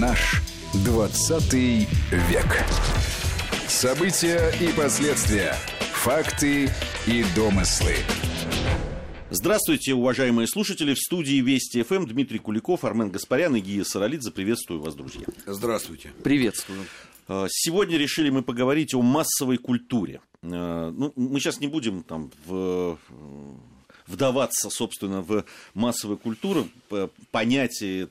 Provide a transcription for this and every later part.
Наш 20 век. События и последствия. Факты и домыслы. Здравствуйте, уважаемые слушатели. В студии Вести ФМ Дмитрий Куликов, Армен Гаспарян и Гия Саралидзе. Приветствую вас, друзья. Здравствуйте. Приветствую. Сегодня решили мы поговорить о массовой культуре. Ну, мы сейчас не будем там вдаваться, собственно, в массовую культуру. Понятия,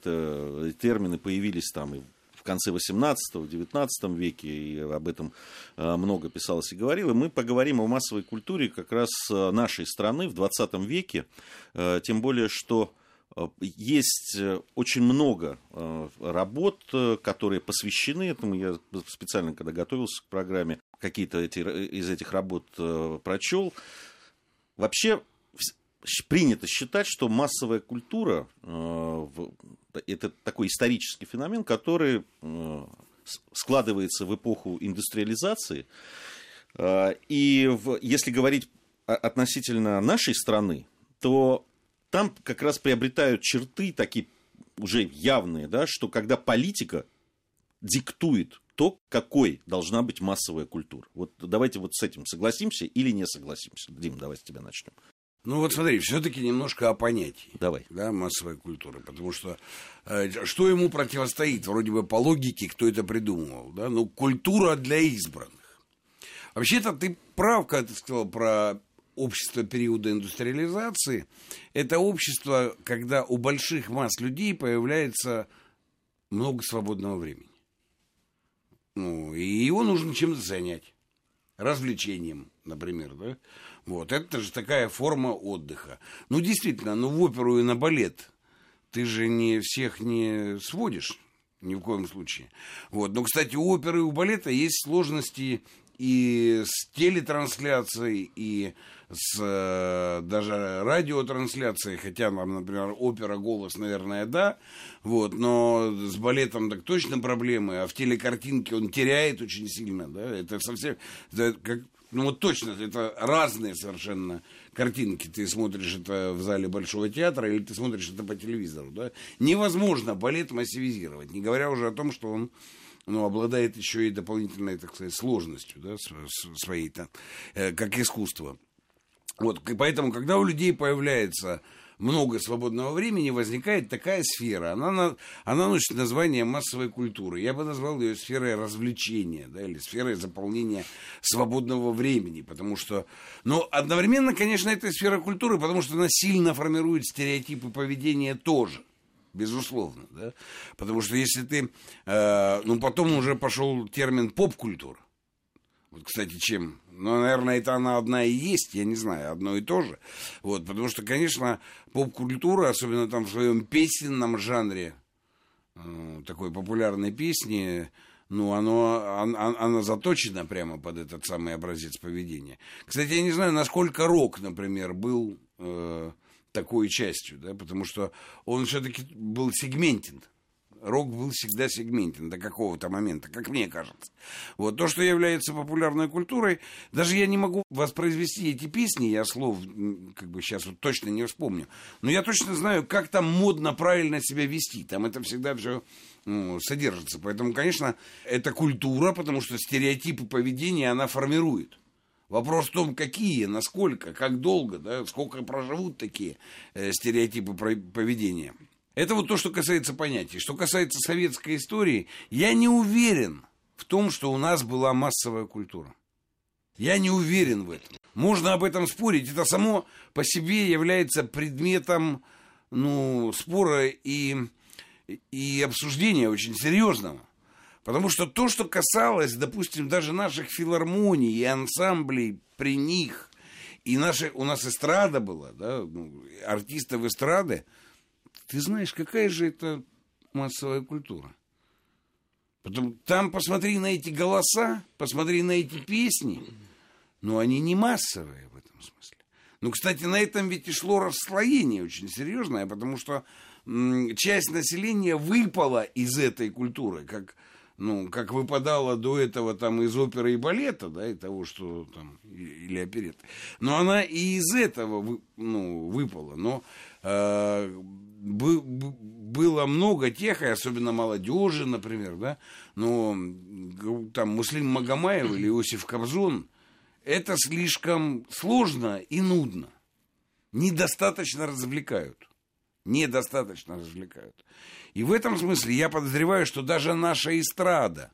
термины появились там и в конце 18-го, 19 веке, и об этом много писалось и говорилось. Мы поговорим о массовой культуре как раз нашей страны в 20 веке, тем более, что есть очень много работ, которые посвящены этому. Я специально, когда готовился к программе, какие-то из этих работ прочел. Вообще принято считать, что массовая культура – это такой исторический феномен, который складывается в эпоху индустриализации. И если говорить относительно нашей страны, то там как раз приобретают черты такие уже явные, да, что когда политика диктует то, какой должна быть массовая культура. Вот давайте вот с этим согласимся или не согласимся. Дим, давай с тебя начнем. Ну вот смотри, все-таки немножко о понятии. Давай. Да, массовой культуры, потому что что ему противостоит, вроде бы по логике, кто это придумывал, да, ну культура для избранных. Вообще-то ты прав, когда ты сказал про общество периода индустриализации. Это общество, когда у больших масс людей появляется много свободного времени. Ну, и его нужно чем-то занять. Развлечением, например, да? Вот, это же такая форма отдыха. Ну, действительно, ну, в оперу и на балет ты же не всех не сводишь, ни в коем случае. Вот, но, кстати, у оперы и у балета есть сложности и с телетрансляцией, и с даже радиотрансляцией, хотя, например, опера «Голос», наверное, да, вот, но с балетом так точно проблемы, а в телекартинке он теряет очень сильно, да, это совсем, да, как, ну вот точно, это разные совершенно картинки, ты смотришь это в зале Большого театра или ты смотришь это по телевизору, да, невозможно балет массивизировать, не говоря уже о том, что он, ну, обладает еще и дополнительной, так сказать, сложностью, да, своей, там, как искусство. Вот, и поэтому, когда у людей появляется много свободного времени, возникает такая сфера. Она носит название массовой культуры. Я бы назвал ее сферой развлечения, да, или сферой заполнения свободного времени. Потому что, но одновременно, конечно, это сфера культуры, потому что она сильно формирует стереотипы поведения тоже. Безусловно, да, потому что если ты, ну, потом уже пошел термин поп-культура, вот, кстати, чем, ну, наверное, это она одна и есть, я не знаю, одно и то же, вот, потому что, конечно, поп-культура, особенно там в своем песенном жанре, такой популярной песни, ну, она заточена прямо под этот самый образец поведения. Кстати, я не знаю, насколько рок, например, был такой частью, да, потому что он все-таки был сегментен. Рок был всегда сегментен до какого-то момента, как мне кажется. Вот то, что является популярной культурой, даже я не могу воспроизвести эти песни, я слов как бы сейчас вот точно не вспомню, но я точно знаю, как там модно правильно себя вести, там это всегда все, ну, содержится. Поэтому, конечно, это культура, потому что стереотипы поведения она формирует. Вопрос в том, какие, насколько, как долго, да, сколько проживут такие стереотипы поведения. Это вот то, что касается понятий. Что касается советской истории, я не уверен в том, что у нас была массовая культура. Я не уверен в этом. Можно об этом спорить. Это само по себе является предметом, ну, спора и обсуждения очень серьезного. Потому что то, что касалось, допустим, даже наших филармоний и ансамблей при них, и у нас эстрада была, да, ну, артистов эстрады, ты знаешь, какая же это массовая культура. Потом, там посмотри на эти голоса, посмотри на эти песни, но они не массовые в этом смысле. Ну, кстати, на этом ведь и шло расслоение очень серьезное, потому что часть населения выпала из этой культуры, как выпадала до этого там из оперы и балета, да, и того, что там, или оперетты. Но она и из этого выпала. Но было много тех, и особенно молодежи, например, да, но там Муслим Магомаев или Иосиф Кобзон, это слишком сложно и нудно. Недостаточно развлекают. Недостаточно развлекают. И в этом смысле я подозреваю, что даже наша эстрада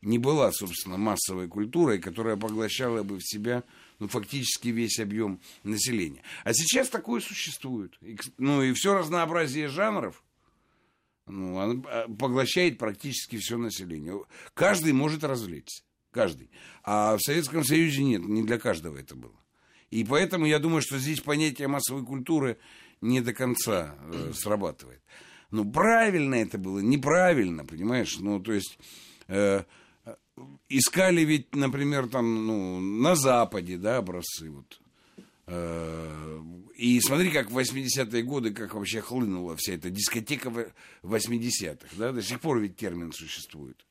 не была, собственно, массовой культурой, которая поглощала бы в себя, ну, фактически весь объем населения. А сейчас такое существует. Ну, и все разнообразие жанров, ну, оно поглощает практически все население. Каждый может развлечься. Каждый. А в Советском Союзе нет, не для каждого это было. И поэтому я думаю, что здесь понятие массовой культуры не до конца срабатывает. Ну, правильно это было, неправильно, понимаешь? Ну, то есть... искали ведь, например, там, ну, на Западе, да, образцы, вот. И смотри, как в 80-е годы, как вообще хлынула вся эта дискотека 80-х, да, до сих пор ведь термин существует.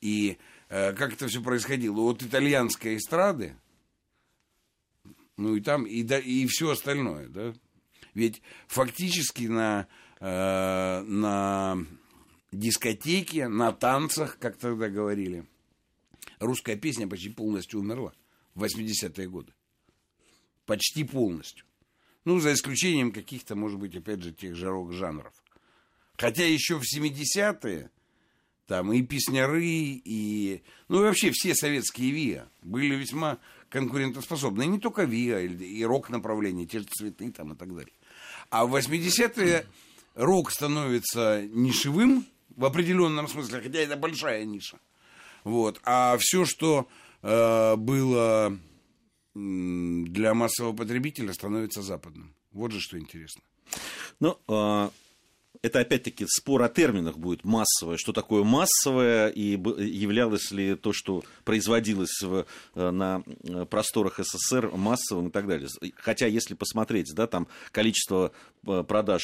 И как это все происходило? От итальянской эстрады, ну, и там, и все остальное, да. Ведь фактически на дискотеке, на танцах, как тогда говорили, русская песня почти полностью умерла в 80-е годы. Почти полностью. Ну, за исключением каких-то, может быть, опять же, тех же рок-жанров. Хотя еще в 70-е там и песняры, и... Ну, и вообще все советские ВИА были весьма конкурентоспособны. И не только ВИА, и рок-направление, те же цветы там и так далее. А в 80-е рок становится нишевым в определенном смысле, хотя это большая ниша. Вот. А все, что было для массового потребителя, становится западным. Вот же что интересно. Ну, это опять-таки спор о терминах будет массовое. Что такое массовое, и являлось ли то, что производилось на просторах СССР, массовым и так далее. Хотя, если посмотреть, да, там количество продаж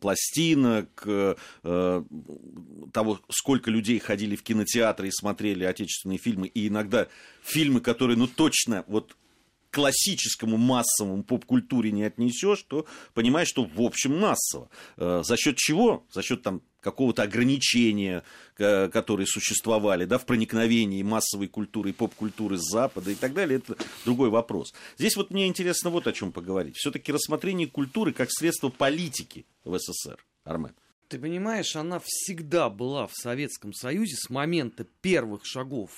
пластинок, того, сколько людей ходили в кинотеатры и смотрели отечественные фильмы, и иногда фильмы, которые, ну, точно... вот классическому массовому поп-культуре не отнесешь, то понимаешь, что в общем массово. За счет чего? За счет там какого-то ограничения, которые существовали, да, в проникновении массовой культуры и поп-культуры с Запада и так далее, это другой вопрос. Здесь вот мне интересно вот о чем поговорить. Все-таки рассмотрение культуры как средство политики в СССР. Армен. Ты понимаешь, она всегда была в Советском Союзе с момента первых шагов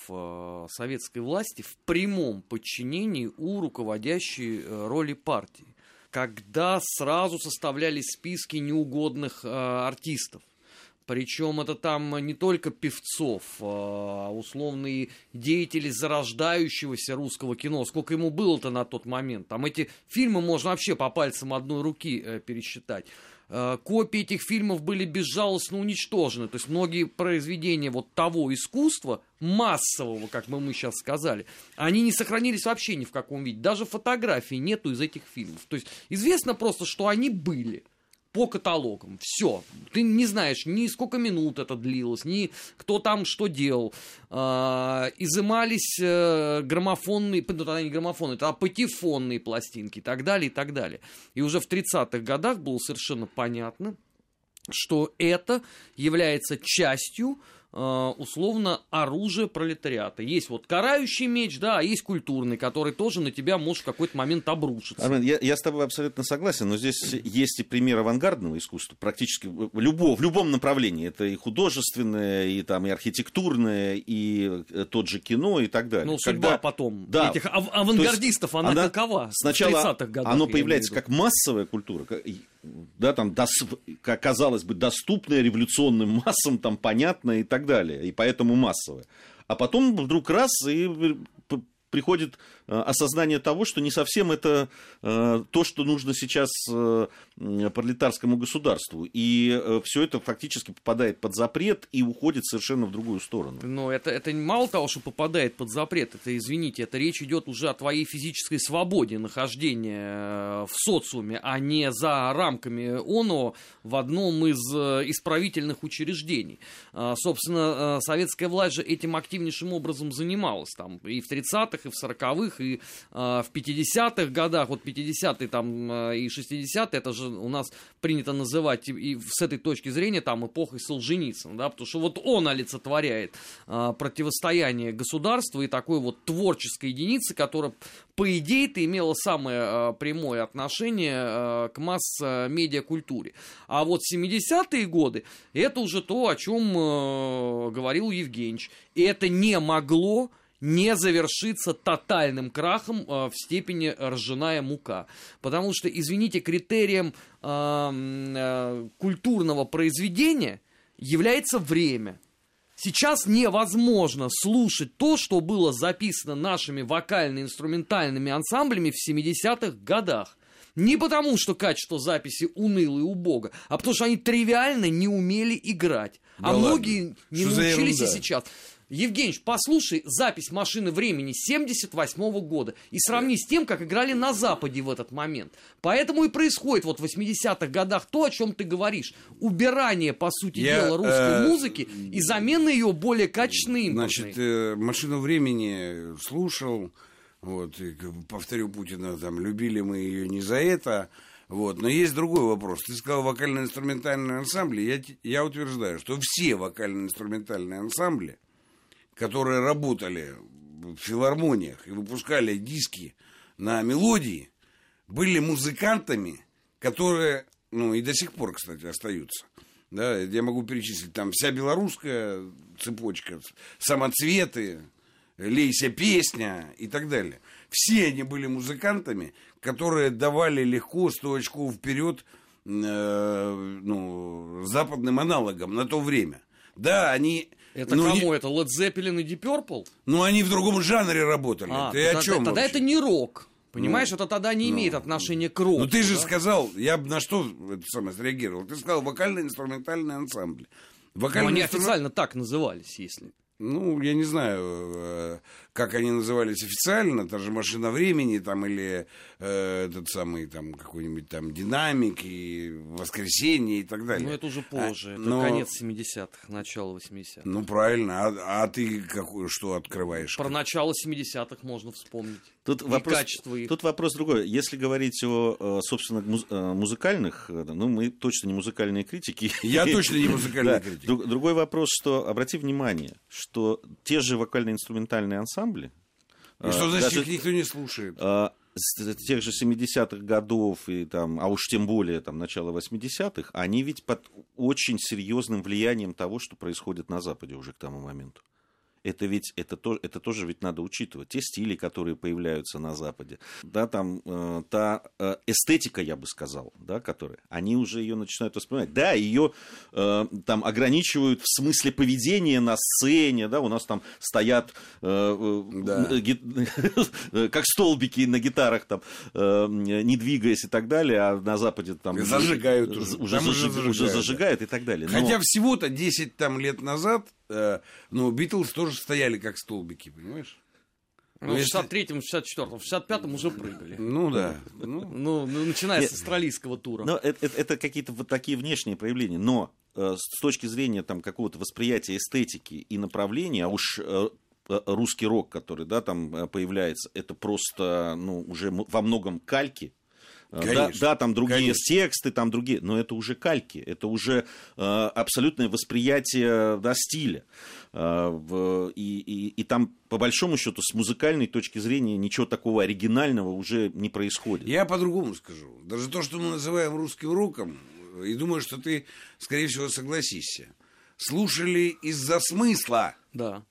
советской власти в прямом подчинении у руководящей роли партии, когда сразу составлялись списки неугодных артистов. Причем это там не только певцов, а условные деятели зарождающегося русского кино. Сколько ему было-то на тот момент? Там эти фильмы можно вообще по пальцам одной руки пересчитать. Копии этих фильмов были безжалостно уничтожены. То есть многие произведения вот того искусства, массового, как мы сейчас сказали, они не сохранились вообще ни в каком виде. Даже фотографий нету из этих фильмов. То есть известно просто, что они были. По каталогам. Все. Ты не знаешь, ни сколько минут это длилось, ни кто там что делал. Изымались граммофонные, ну тогда не граммофонные, это патефонные пластинки и так далее, и так далее. И уже в 30-х годах было совершенно понятно, что это является частью условно оружие пролетариата. Есть вот карающий меч, да, а есть культурный, который тоже на тебя может в какой-то момент обрушиться. Армен, я с тобой абсолютно согласен, но здесь есть и пример авангардного искусства, практически в любом направлении. Это и художественное, и, там, и архитектурное, и тот же кино, и так далее. Но судьба потом да, этих авангардистов, она какова? Сначала в 30-х годах, оно появляется как массовая культура, да, там, казалось бы, доступная революционным массам, там, понятная и так далее, и поэтому массовая. А потом вдруг раз и приходит осознание того, что не совсем это то, что нужно сейчас пролетарскому государству. И все это фактически попадает под запрет и уходит совершенно в другую сторону. Но это мало того, что попадает под запрет, это, извините, это речь идет уже о твоей физической свободе нахождения в социуме, а не за рамками ООН в одном из исправительных учреждений. Собственно, советская власть же этим активнейшим образом занималась. Там и в 30-х, и в 40-х 40-х и в 50-х годах, вот 50-е там, и 60-е, это же у нас принято называть и с этой точки зрения там эпохой Солженицына, да, потому что вот он олицетворяет противостояние государства и такой вот творческой единицы, которая, по идее-то, имела самое прямое отношение к масс-медиакультуре. А вот 70-е годы, это уже то, о чем говорил Евгеньевич. И это не могло не завершится тотальным крахом в степени ржаная мука. Потому что, извините, критерием культурного произведения является время. Сейчас невозможно слушать то, что было записано нашими вокально-инструментальными ансамблями в 70-х годах. Не потому, что качество записи уныло и убого, а потому, что они тривиально не умели играть. Да, а ладно. Многие не что научились и сейчас. Евгеньевич, послушай запись «Машины времени» 78 года и сравни с тем, как играли на Западе в этот момент. Поэтому и происходит вот в 80-х годах то, о чем ты говоришь. Убирание, по сути дела, русской музыки и замена ее более качественной импортной. Значит, «Машину времени» слушал, вот, и, повторю Путина, там, любили мы ее не за это. Вот. Но есть другой вопрос. Ты сказал вокально-инструментальные ансамбли. Я утверждаю, что все вокально-инструментальные ансамбли, которые работали в филармониях и выпускали диски на мелодии, были музыкантами, которые, ну, и до сих пор, кстати, остаются. Да, я могу перечислить, там, вся белорусская цепочка, самоцветы, лейся песня и так далее. Все они были музыкантами, которые давали легко 100 очков вперед западным аналогам на то время. Да, они... Это кому? Это Led Zeppelin и Deep Purple? Ну, они в другом жанре работали. Ты о чем? Тогда это не рок. Понимаешь, это тогда не имеет отношения к року. Ну, ты же сказал, я бы на что среагировал? Ты сказал вокально-инструментальный ансамбль. Они официально так назывались, если... Ну, я не знаю, как они назывались официально, та же «Машина времени», там, или этот самый, там, какой-нибудь там «Динамик», и «Воскресенье», и так далее. Ну, это уже позже, конец 70-х, начало 80-х. Ну, правильно, а ты что открываешь? Про начало 70-х можно вспомнить. Тут вопрос другой. Если говорить о, собственно, музыкальных, ну, мы точно не музыкальные критики. Я точно не музыкальный критик. Другой вопрос, что, обрати внимание, что те же вокально-инструментальные ансамбли... И что значит, их никто не слушает? С тех же 70-х годов, и там, а уж тем более там, начало 80-х, они ведь под очень серьезным влиянием того, что происходит на Западе уже к тому моменту. Это тоже ведь надо учитывать. Те стили, которые появляются на Западе, да, там, та эстетика, я бы сказал, да, которая, они уже ее начинают воспринимать. Да, ее там ограничивают в смысле поведения на сцене. Да, у нас там стоят как столбики на гитарах, там, не двигаясь и так далее, а на Западе там зажигают уже зажигают и так далее. Хотя всего-то 10 там, лет назад. Но Битлз тоже стояли как столбики, понимаешь? Ну, в 63-м, 64-м, в 65-м уже прыгали. Ну, да. Начиная с австралийского тура. Но это какие-то вот такие внешние проявления. Но с точки зрения там, какого-то восприятия эстетики и направления, а уж... русский рок, который, да, там появляется, это просто, ну, уже во многом кальки. Конечно, да, там другие тексты, там другие, но это уже кальки, это уже абсолютное восприятие, да, стиля. И там, по большому счету, с музыкальной точки зрения ничего такого оригинального уже не происходит. Я по-другому скажу. Даже то, что мы называем русским роком, и думаю, что ты, скорее всего, согласишься, слушали из-за смысла. Да.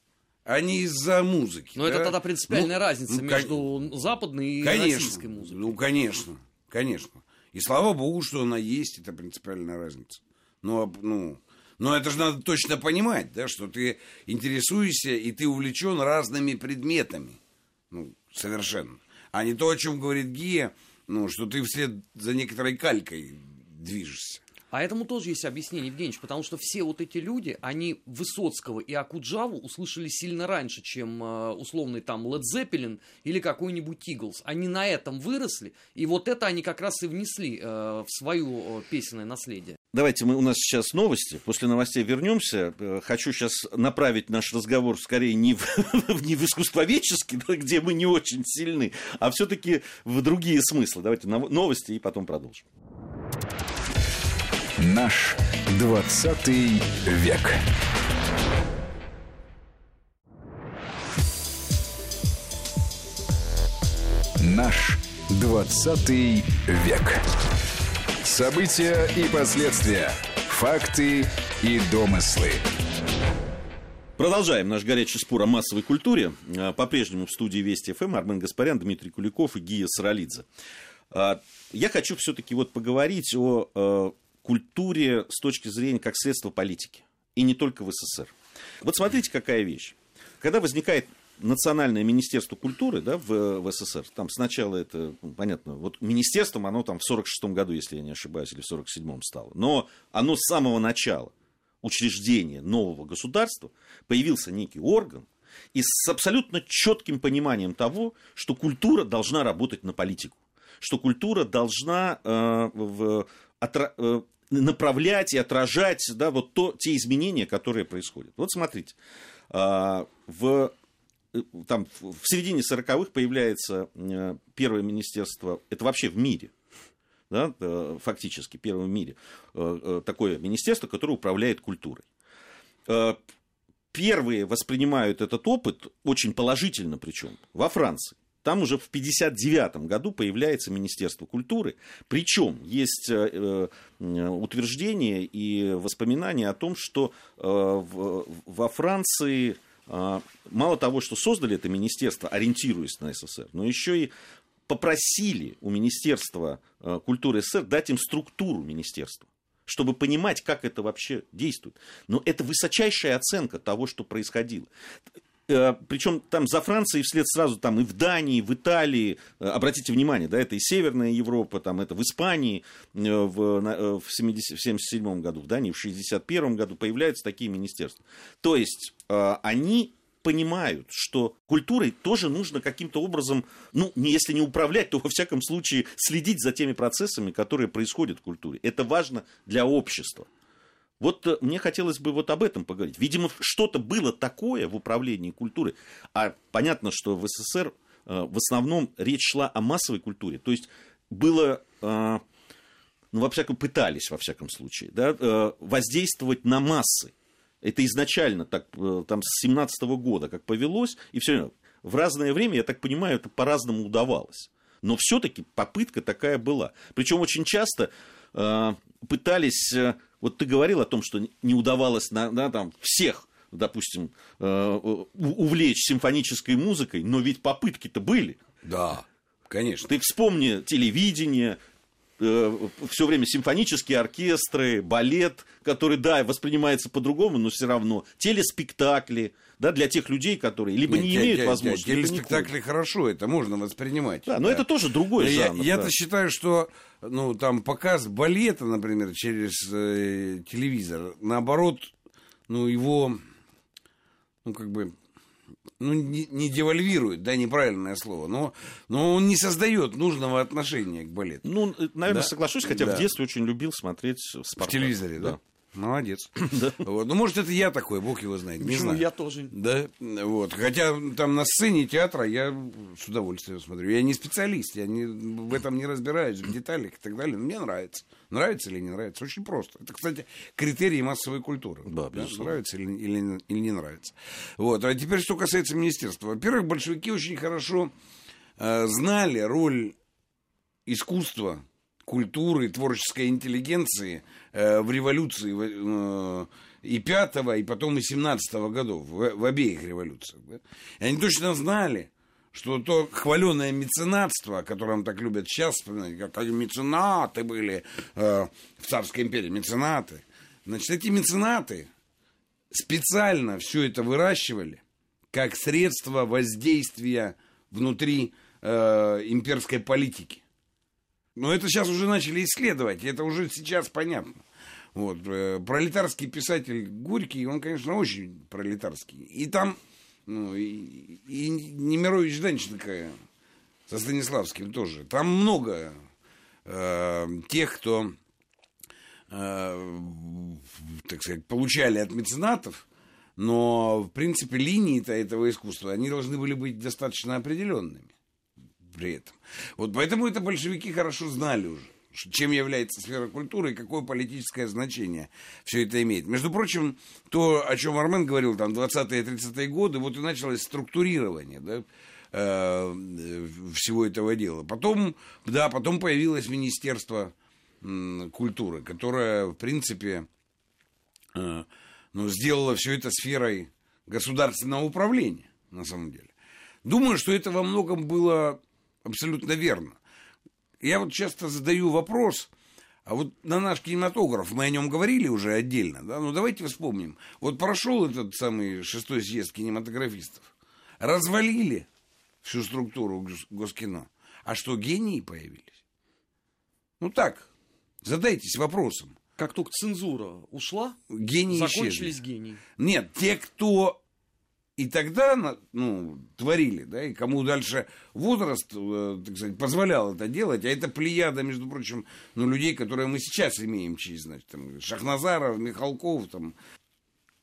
А не из-за музыки. Но это тогда принципиальная разница между западной и российской музыкой. Ну, конечно. Конечно. И слава богу, что она есть, это принципиальная разница. Но это же надо точно понимать, да, что ты интересуешься и ты увлечен разными предметами. Ну, совершенно. А не то, о чем говорит Гия, ну, что ты вслед за некоторой калькой движешься. А этому тоже есть объяснение, Евгеньевич, потому что все вот эти люди, они Высоцкого и Акуджаву услышали сильно раньше, чем условный там Led Zeppelin или какой-нибудь Eagles. Они на этом выросли, и вот это они как раз и внесли в свою песенное наследие. Давайте мы у нас сейчас новости, после новостей вернемся. Хочу сейчас направить наш разговор скорее не в искусствоведческий, где мы не очень сильны, а все-таки в другие смыслы. Давайте новости и потом продолжим. Наш 20 век. Наш 20 век. События и последствия. Факты и домыслы. Продолжаем наш горячий спор о массовой культуре. По-прежнему в студии Вести ФМ Армен Гаспарян, Дмитрий Куликов и Гия Саралидзе. Я хочу все-таки вот поговорить о культуре с точки зрения как средства политики. И не только в СССР. Вот смотрите, какая вещь. Когда возникает Национальное министерство культуры, да, в СССР, там сначала это, понятно, вот министерством оно там в 1946 году, если я не ошибаюсь, или в 1947 стало. Но оно с самого начала учреждения нового государства появился некий орган, и с абсолютно четким пониманием того, что культура должна работать на политику, что культура должна направлять и отражать, да, вот те изменения, которые происходят. Вот смотрите, в середине 40-х появляется первое министерство, это вообще в мире, да, фактически первое в мире, такое министерство, которое управляет культурой. Первые воспринимают этот опыт, очень положительно причем, во Франции. Там уже в 1959 году появляется Министерство культуры. Причем есть утверждение и воспоминания о том, что во Франции... Мало того, что создали это министерство, ориентируясь на СССР, но еще и попросили у Министерства культуры СССР дать им структуру министерства, чтобы понимать, как это вообще действует. Но это высочайшая оценка того, что происходило. Причем там за Францией вслед сразу там и в Дании, и в Италии, обратите внимание, да, это и Северная Европа, там это в Испании в 1977 году, в Дании в 1961 году появляются такие министерства. То есть они понимают, что культурой тоже нужно каким-то образом, ну, если не управлять, то во всяком случае следить за теми процессами, которые происходят в культуре. Это важно для общества. Вот мне хотелось бы вот об этом поговорить. Видимо, что-то было такое в управлении культурой. А понятно, что в СССР в основном речь шла о массовой культуре. То есть было, пытались, во всяком случае, да, воздействовать на массы. Это изначально так, там, с 1917 года как повелось. И все в разное время, я так понимаю, это по-разному удавалось. Но все-таки попытка такая была. Причем очень часто пытались... Вот ты говорил о том, что не удавалось там, всех, допустим, увлечь симфонической музыкой, но ведь попытки-то были. Да, конечно. Ты вспомни телевидение, все время симфонические оркестры, балет, который, да, воспринимается по-другому, но все равно. Телеспектакли, да, для тех людей, которые либо не имеют возможности... Телеспектакли хорошо, это можно воспринимать. Да, но это тоже другой жанр. Я-то считаю, что... Ну, там, показ балета, например, через телевизор, наоборот, ну, его, ну, как бы, ну, не девальвирует, да, неправильное слово, но он не создает нужного отношения к балету. Ну, наверное, да? Соглашусь, хотя да. В детстве очень любил смотреть «Спартак». В телевизоре, да? Молодец. Вот. Ну, может, это я такой, бог его знает. Не знаю. Я тоже. Да? Вот. Хотя там на сцене театра я с удовольствием смотрю. Я не специалист, я в этом не разбираюсь, в деталях и так далее. Но мне нравится. Нравится или не нравится? Очень просто. Это, кстати, критерии массовой культуры. Да, безусловно. Нравится или не нравится. Вот. А теперь, что касается министерства. Во-первых, большевики очень хорошо знали роль искусства, культуры, творческой интеллигенции в революции и 5-го, и потом и 17-го годов, в обеих революциях. Да? И они точно знали, что то хваленое меценатство, о котором так любят сейчас вспоминать, как меценаты были в Царской империи, меценаты. Значит, эти меценаты специально все это выращивали как средство воздействия внутри имперской политики. Но это сейчас уже начали исследовать, это уже сейчас понятно. Вот. Пролетарский писатель Горький, он, конечно, очень пролетарский. И там, ну, и Немирович Данченко со Станиславским тоже. Там много тех, кто, так сказать, получали от меценатов, но, в принципе, линии-то этого искусства, они должны были быть достаточно определенными при этом. Вот поэтому это большевики хорошо знали уже, чем является сфера культуры и какое политическое значение все это имеет. Между прочим, то, о чем Армен говорил, там, 20-е и 30-е годы, вот и началось структурирование, да, всего этого дела. Потом, да, потом появилось Министерство культуры, которое, в принципе, ну, сделало все это сферой государственного управления, на самом деле. Думаю, что это во многом было абсолютно верно. Я вот часто задаю вопрос, а вот на наш кинематограф, мы о нем говорили уже отдельно, да, ну давайте вспомним. Вот прошел этот самый 6-й съезд кинематографистов, развалили всю структуру Госкино, а что, гении появились? Ну так, задайтесь вопросом. Как только цензура ушла, гении закончились исчезли. Гении. Нет, те, кто... И тогда, ну, творили, да, и кому дальше возраст, так сказать, позволял это делать, а это плеяда, между прочим, ну, людей, которые мы сейчас имеем через, значит, там, Шахназаров, Михалков, там,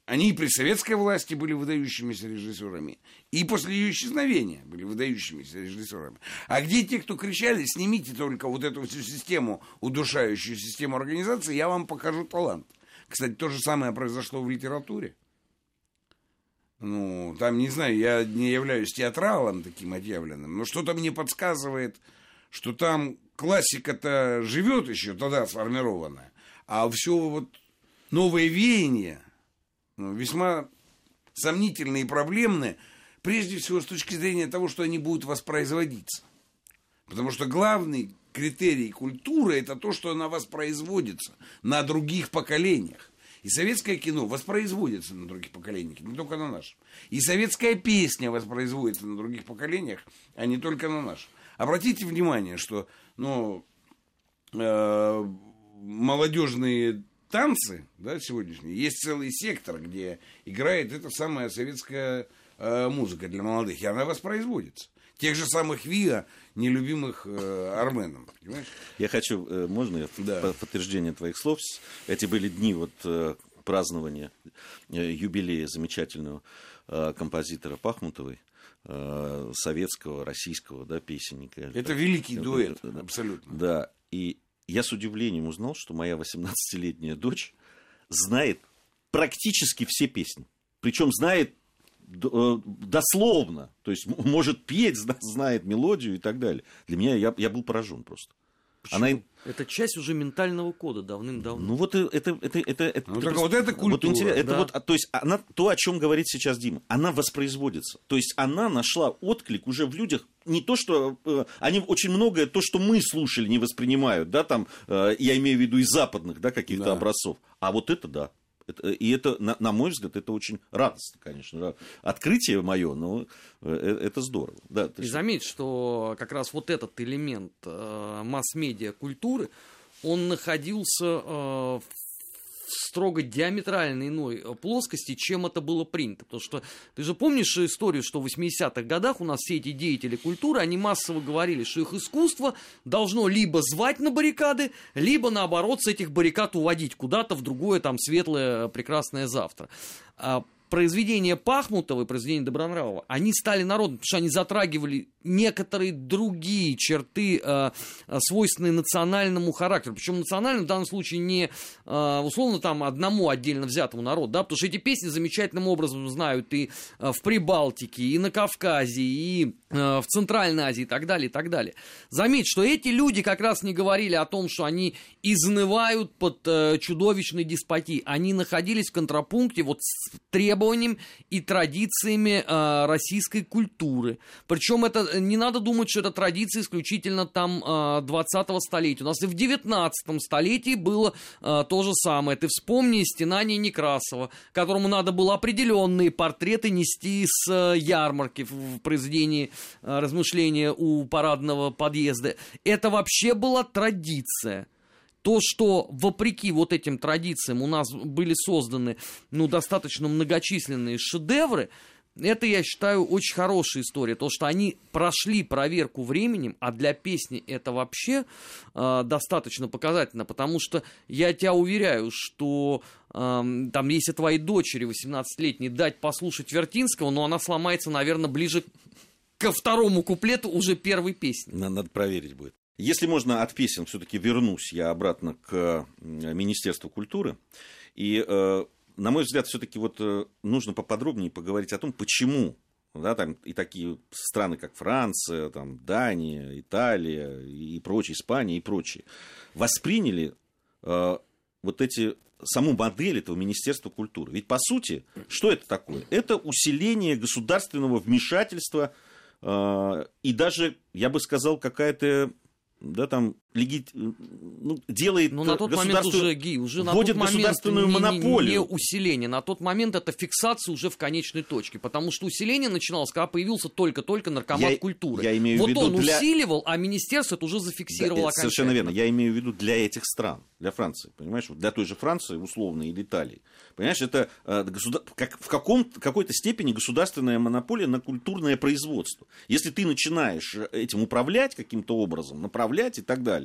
они и при советской власти были выдающимися режиссерами, и после ее исчезновения были выдающимися режиссерами. А где те, кто кричали, снимите только вот эту всю систему, удушающую систему организации, я вам покажу талант. Кстати, то же самое произошло в литературе. Ну, там, не знаю, я не являюсь театралом таким отъявленным, но что-то мне подсказывает, что там классика-то живет еще тогда сформированная, а все вот новые веяния, ну, весьма сомнительные и проблемные, прежде всего с точки зрения того, что они будут воспроизводиться. Потому что главный критерий культуры – это то, что она воспроизводится на других поколениях. И советское кино воспроизводится на других поколениях, не только на нашем. И советская песня воспроизводится на других поколениях, а не только на нашем. Обратите внимание, что, ну, молодежные танцы, да, сегодняшние, есть целый сектор, где играет эта самая советская музыка для молодых, и она воспроизводится. Тех же самых ВИА, нелюбимых Арменом, понимаешь? Я хочу, можно я в подтверждение твоих слов? Эти были дни вот празднования юбилея замечательного композитора Пахмутовой, советского, российского, да, песенника. Это великий дуэт, абсолютно. Да, и я с удивлением узнал, что моя 18-летняя дочь знает практически все песни. Причем знает дословно, то есть может петь, знает мелодию и так далее. Для меня я был поражен просто. Она... Это часть уже ментального кода давным-давно. Ну вот это ну, просто... вот это культура. Вот интересно, да. Это вот, то есть она то, о чем говорит сейчас Дима, она воспроизводится. То есть она нашла отклик уже в людях. Не то, что они очень многое, то, что мы слушали, не воспринимают, да, там, я имею в виду и западных, да, каких-то, да, образцов. А вот это да. И это, на мой взгляд, это очень радостно, конечно. Открытие мое, но это здорово. Да, и заметь, что как раз вот этот элемент масс-медиа культуры, он находился в строго диаметрально иной плоскости, чем это было принято. Потому что ты же помнишь историю, что в 80-х годах у нас все эти деятели культуры, они массово говорили, что их искусство должно либо звать на баррикады, либо, наоборот, с этих баррикад уводить куда-то в другое там светлое прекрасное завтра. Произведения Пахмутовой, произведения Добронравова, они стали народными, потому что они затрагивали некоторые другие черты, свойственные национальному характеру. Причем национальному в данном случае не условно там одному отдельно взятому народу, да, потому что эти песни замечательным образом знают и в Прибалтике, и на Кавказе, и в Центральной Азии, и так далее, и так далее. Заметь, что эти люди как раз не говорили о том, что они изнывают под чудовищной деспотией. Они находились в контрапункте вот с требованием требованиям и традициями российской культуры. Причем это не надо думать, что это традиции исключительно там 20-го столетия. У нас и в 19-м столетии было то же самое. Ты вспомни стенание Некрасова, которому надо было определенные портреты нести с ярмарки в произведении «Размышления у парадного подъезда». Это вообще была традиция. То, что вопреки вот этим традициям у нас были созданы достаточно многочисленные шедевры, это, я считаю, очень хорошая история. То, что они прошли проверку временем, а для песни это вообще достаточно показательно, потому что я тебя уверяю, что там, если твоей дочери 18-летней дать послушать Вертинского, но она сломается, наверное, ближе ко второму куплету уже первой песни. Надо проверить будет. Если можно, от песен все-таки вернусь я обратно к Министерству культуры. И, на мой взгляд, все-таки вот нужно поподробнее поговорить о том, почему там и такие страны, как Франция, там, Дания, Италия и прочие, Испания и прочие, восприняли вот эти, саму модель этого Министерства культуры. Ведь, по сути, что это такое? Это усиление государственного вмешательства и даже, я бы сказал, какая-то... делает на тот момент уже вводит государственную монополию. Не усиление. На тот момент это фиксация уже в конечной точке. Потому что усиление начиналось, когда появился только-только наркомат культуры. Я имею в виду он усиливал, а министерство это уже зафиксировало окончательно. Совершенно верно. Я имею в виду для этих стран, для Франции. Понимаешь, вот для той же Франции, условно, или Италии. Понимаешь, это какой-то степени государственная монополия на культурное производство. Если ты начинаешь этим управлять каким-то образом, направлять и так далее.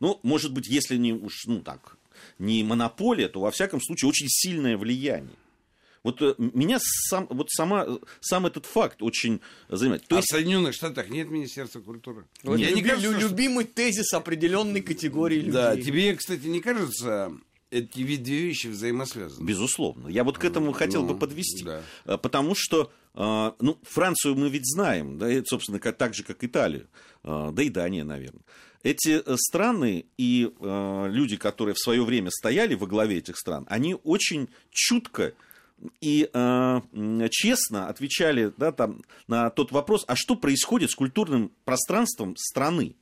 Ну, может быть, если не уж, не монополия, то, во всяком случае, очень сильное влияние. Вот меня сам этот факт очень занимает. То есть... в Соединенных Штатах нет Министерства культуры? Вот нет. Любимый тезис определенной категории людей. Да, тебе, кстати, не кажется... эти две вещи взаимосвязаны. Безусловно. Я вот к этому хотел бы подвести. Да. Потому что Францию мы ведь знаем, да, собственно, так же, как Италию, да и Дания, наверное. Эти страны и люди, которые в свое время стояли во главе этих стран, они очень чутко и честно отвечали на тот вопрос, а что происходит с культурным пространством страны?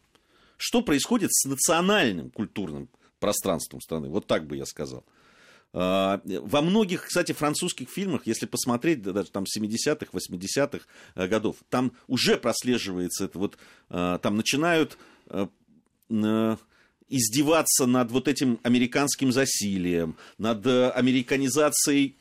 Что происходит с национальным культурным пространством страны. Вот так бы я сказал. Во многих, кстати, французских фильмах, если посмотреть, даже там 70-х, 80-х годов, там уже прослеживается это, вот там начинают издеваться над вот этим американским засилием, над американизацией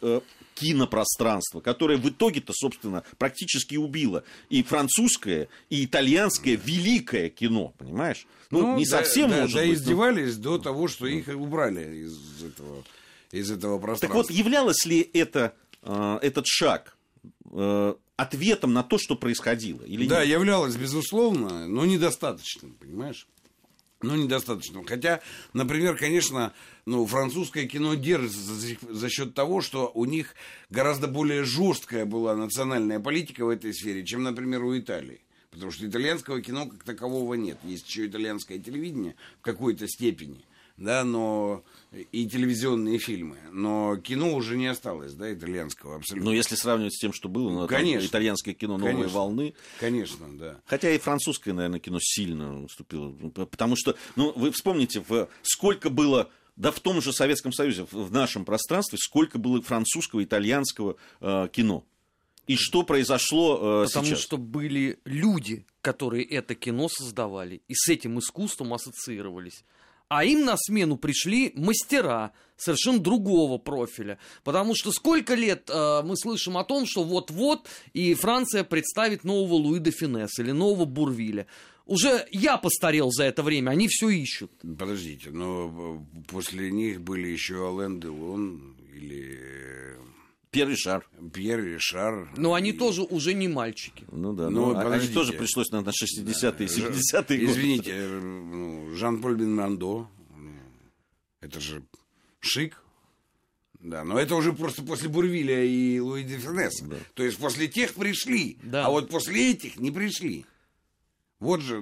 кинопространства, которое в итоге-то, собственно, практически убило и французское, и итальянское великое кино, понимаешь? Не совсем, может быть. Издевались до того, что их убрали из этого пространства. Так вот, являлось ли это, этот шаг ответом на то, что происходило? Или да, нет? Являлось, безусловно, но недостаточным, понимаешь? Недостаточно. Хотя, например, конечно, французское кино держится за счет того, что у них гораздо более жесткая была национальная политика в этой сфере, чем, например, у Италии. Потому что итальянского кино как такового нет. Есть еще итальянское телевидение в какой-то степени, но и телевизионные фильмы. Но кино уже не осталось, итальянского абсолютно. Но если сравнивать с тем, что было, конечно, итальянское кино новой волны. Конечно, да. Хотя и французское, наверное, кино сильно уступило. Потому что, вы вспомните, сколько было, в том же Советском Союзе, в нашем пространстве, сколько было французского, итальянского кино. И что произошло сейчас? Потому что были люди, которые это кино создавали и с этим искусством ассоциировались. А им на смену пришли мастера совершенно другого профиля. Потому что сколько лет мы слышим о том, что вот-вот и Франция представит нового Луи де Финеса или нового Бурвиля. Уже я постарел за это время, они все ищут. Подождите, но после них были еще Ален Делон или... Пьер Ришар. Но они тоже уже не мальчики. Они тоже пришлось на 60-е, 70-е годы. Извините, Жан-Поль Бельмондо. Это же шик. Да, но это уже просто после Бурвиля и Луи де Финеса. Да. То есть после тех пришли, да. А вот после этих не пришли. Вот же,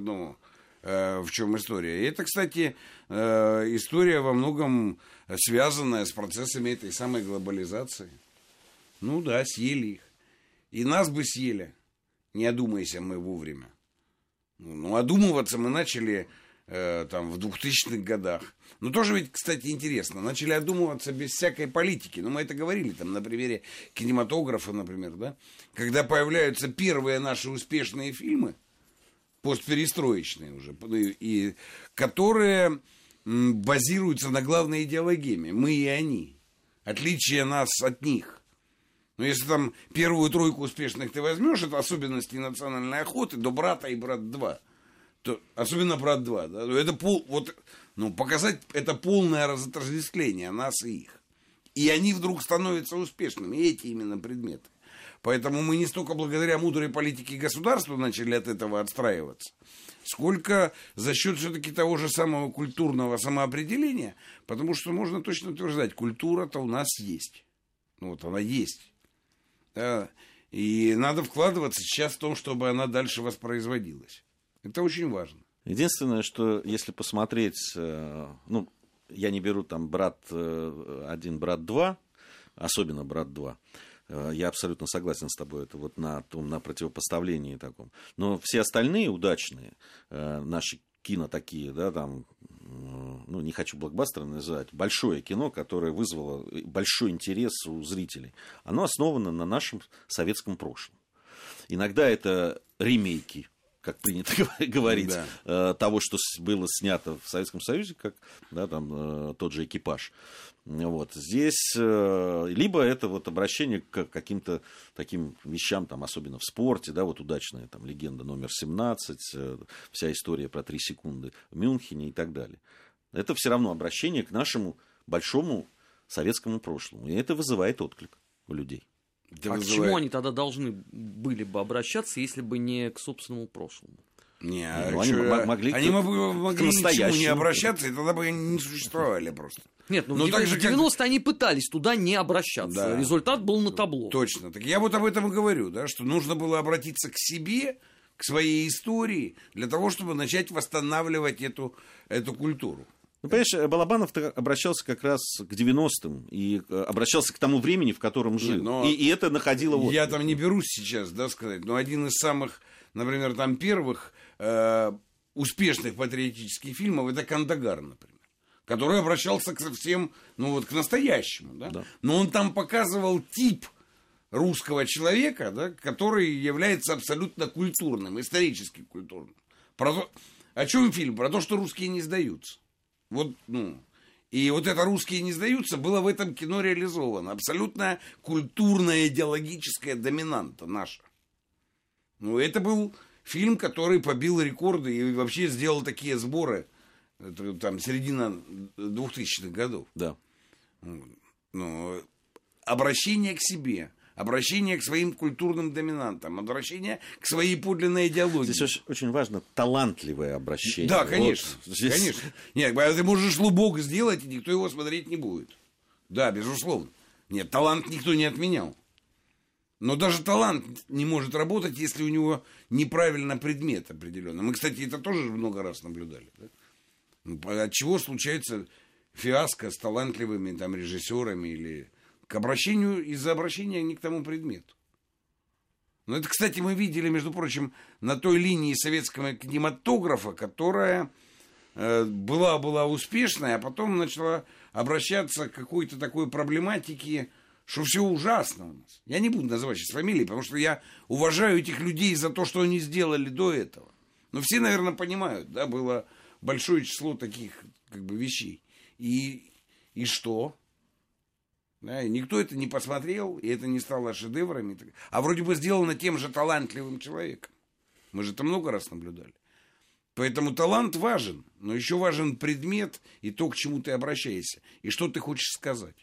в чем история. И это, кстати, история во многом связанная с процессами этой самой глобализации. Ну да, съели их. И нас бы съели. Не одумайся мы вовремя. Ну, одумываться мы начали там, в 2000-х годах. Ну, тоже ведь, кстати, интересно. Начали одумываться без всякой политики. Ну, мы это говорили там на примере кинематографа, например, да? Когда появляются первые наши успешные фильмы, постперестроечные уже, и которые базируются на главной идеологеме. Мы и они. Отличие нас от них. Но если там первую тройку успешных ты возьмешь, это особенности национальной охоты до брата и брат-2. То, особенно брат-2. Да, это показать это полное разотождествление нас и их. И они вдруг становятся успешными. Эти именно предметы. Поэтому мы не столько благодаря мудрой политике государства начали от этого отстраиваться, сколько за счет все-таки того же самого культурного самоопределения, потому что можно точно утверждать, культура-то у нас есть. Ну, вот она есть. Да? И надо вкладываться сейчас в то, чтобы она дальше воспроизводилась. Это очень важно. Единственное, что если посмотреть, я не беру там брат-1, брат-2, особенно брат-2, я абсолютно согласен с тобой, это вот на противопоставлении таком. Но все остальные удачные наши кино такие, да, там, не хочу блокбастером называть, большое кино, которое вызвало большой интерес у зрителей, оно основано на нашем советском прошлом. Иногда это ремейки, как принято говорить, да, того, что было снято в Советском Союзе, как, да, там, тот же «Экипаж». Вот. Здесь либо это вот обращение к каким-то таким вещам, там, особенно в спорте, да, вот удачная там, легенда номер 17, вся история про 3 секунды в Мюнхене и так далее. Это все равно обращение к нашему большому советскому прошлому. И это вызывает отклик у людей. Да, а вызывает. К чему они тогда должны были бы обращаться, если бы не к собственному прошлому? Не, они могли ни к чему не обращаться, и тогда бы они не существовали просто. Нет, в 90-е они пытались туда не обращаться. Да. Результат был на табло. Точно. Так я вот об этом и говорю, да, что нужно было обратиться к себе, к своей истории, для того, чтобы начать восстанавливать эту культуру. Ну, понимаешь, Балабанов обращался как раз к 90-м и обращался к тому времени, в котором жил. И это находило... Я там не берусь сейчас, да, сказать, но один из самых, например, там первых успешных патриотических фильмов — это «Кандагар», например, который обращался к совсем, к настоящему, да? Да. Но он там показывал тип русского человека, да, который является абсолютно культурным, исторически культурным. О чем фильм? Про то, что русские не сдаются. И вот это «Русские не сдаются» было в этом кино реализовано. Абсолютно культурная, идеологическая доминанта наша. Это был фильм, который побил рекорды и вообще сделал такие сборы. Это, там, середина 2000-х годов. Да. Обращение к себе, обращение к своим культурным доминантам, обращение к своей подлинной идеологии. Здесь очень важно талантливое обращение. Да, конечно. Вот здесь... конечно. Нет, ты можешь лубок сделать, и никто его смотреть не будет. Да, безусловно. Нет, талант никто не отменял. Но даже талант не может работать, если у него неправильно предмет определенный. Мы, кстати, это тоже много раз наблюдали. Да? От чего случается фиаско с талантливыми там, режиссерами или... К обращению, из-за обращения не к тому предмету. Но это, кстати, мы видели, между прочим, на той линии советского кинематографа, которая была успешной, а потом начала обращаться к какой-то такой проблематике, что все ужасно у нас. Я не буду называть сейчас фамилии, потому что я уважаю этих людей за то, что они сделали до этого. Но все, наверное, понимают, да, было большое число таких вещей. И что? Да, и никто это не посмотрел, и это не стало шедеврами. А вроде бы сделано тем же талантливым человеком. Мы же это много раз наблюдали. Поэтому талант важен, но еще важен предмет и то, к чему ты обращаешься, и что ты хочешь сказать.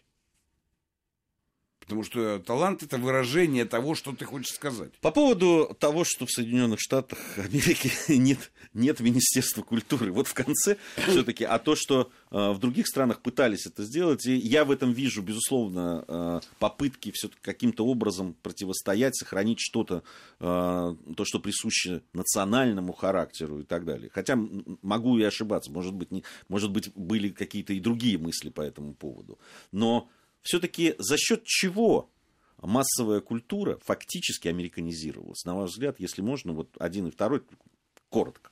Потому что талант — это выражение того, что ты хочешь сказать. По поводу того, что в Соединенных Штатах Америки нет Министерства культуры. Вот в конце все-таки. А то, что в других странах пытались это сделать, и я в этом вижу, безусловно, попытки все-таки каким-то образом противостоять, сохранить что-то, то, что присуще национальному характеру и так далее. Хотя могу и ошибаться. Может быть, были какие-то и другие мысли по этому поводу. Но все-таки за счет чего массовая культура фактически американизировалась. На мой взгляд, если можно, вот один и второй коротко.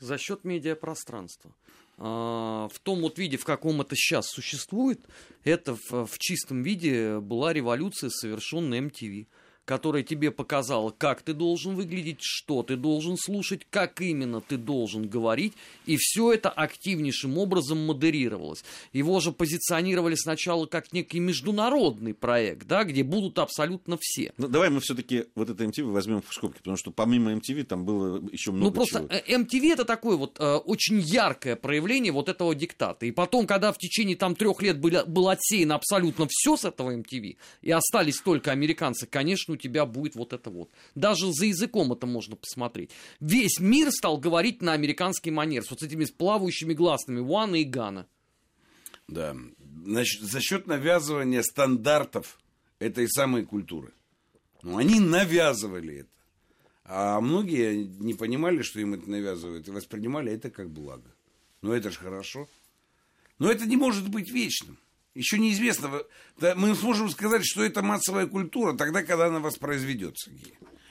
За счет медиапространства. В том вот виде, в каком это сейчас существует, это в чистом виде была революция, совершенная MTV, которая тебе показала, как ты должен выглядеть, что ты должен слушать, как именно ты должен говорить, и все это активнейшим образом модерировалось. Его же позиционировали сначала как некий международный проект, да, где будут абсолютно все. Ну, давай мы все-таки вот это MTV возьмем в скобки, потому что помимо MTV там было еще много чего. Ну, просто чего. MTV это такое вот очень яркое проявление вот этого диктата. И потом, когда в течение там 3 лет было отсеяно абсолютно все с этого MTV, и остались только американцы, конечно, у тебя будет вот это вот. Даже за языком это можно посмотреть. Весь мир стал говорить на американский манер с вот этими плавающими гласными Уана и Гана. Да. Значит, за счет навязывания стандартов этой самой культуры. Ну, они навязывали это. А многие не понимали, что им это навязывают, и воспринимали это как благо. Ну, это же хорошо. Но это не может быть вечным. Еще неизвестно, мы сможем сказать, что это массовая культура тогда, когда она воспроизведется.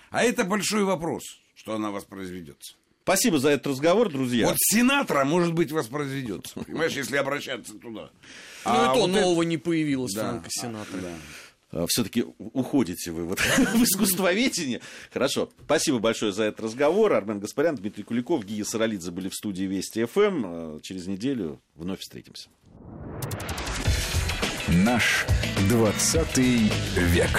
А это большой вопрос, что она воспроизведется. Спасибо за этот разговор, друзья. Вот Синатра, может быть, воспроизведется. Понимаешь, если обращаться туда. Ну и то нового не появилось, Франко Синатра. Все-таки уходите вы вот в искусствоведение. Хорошо. Спасибо большое за этот разговор. Армен Гаспарян, Дмитрий Куликов, Гия Саралидзе были в студии Вести ФМ. Через неделю вновь встретимся. Наш 20 век.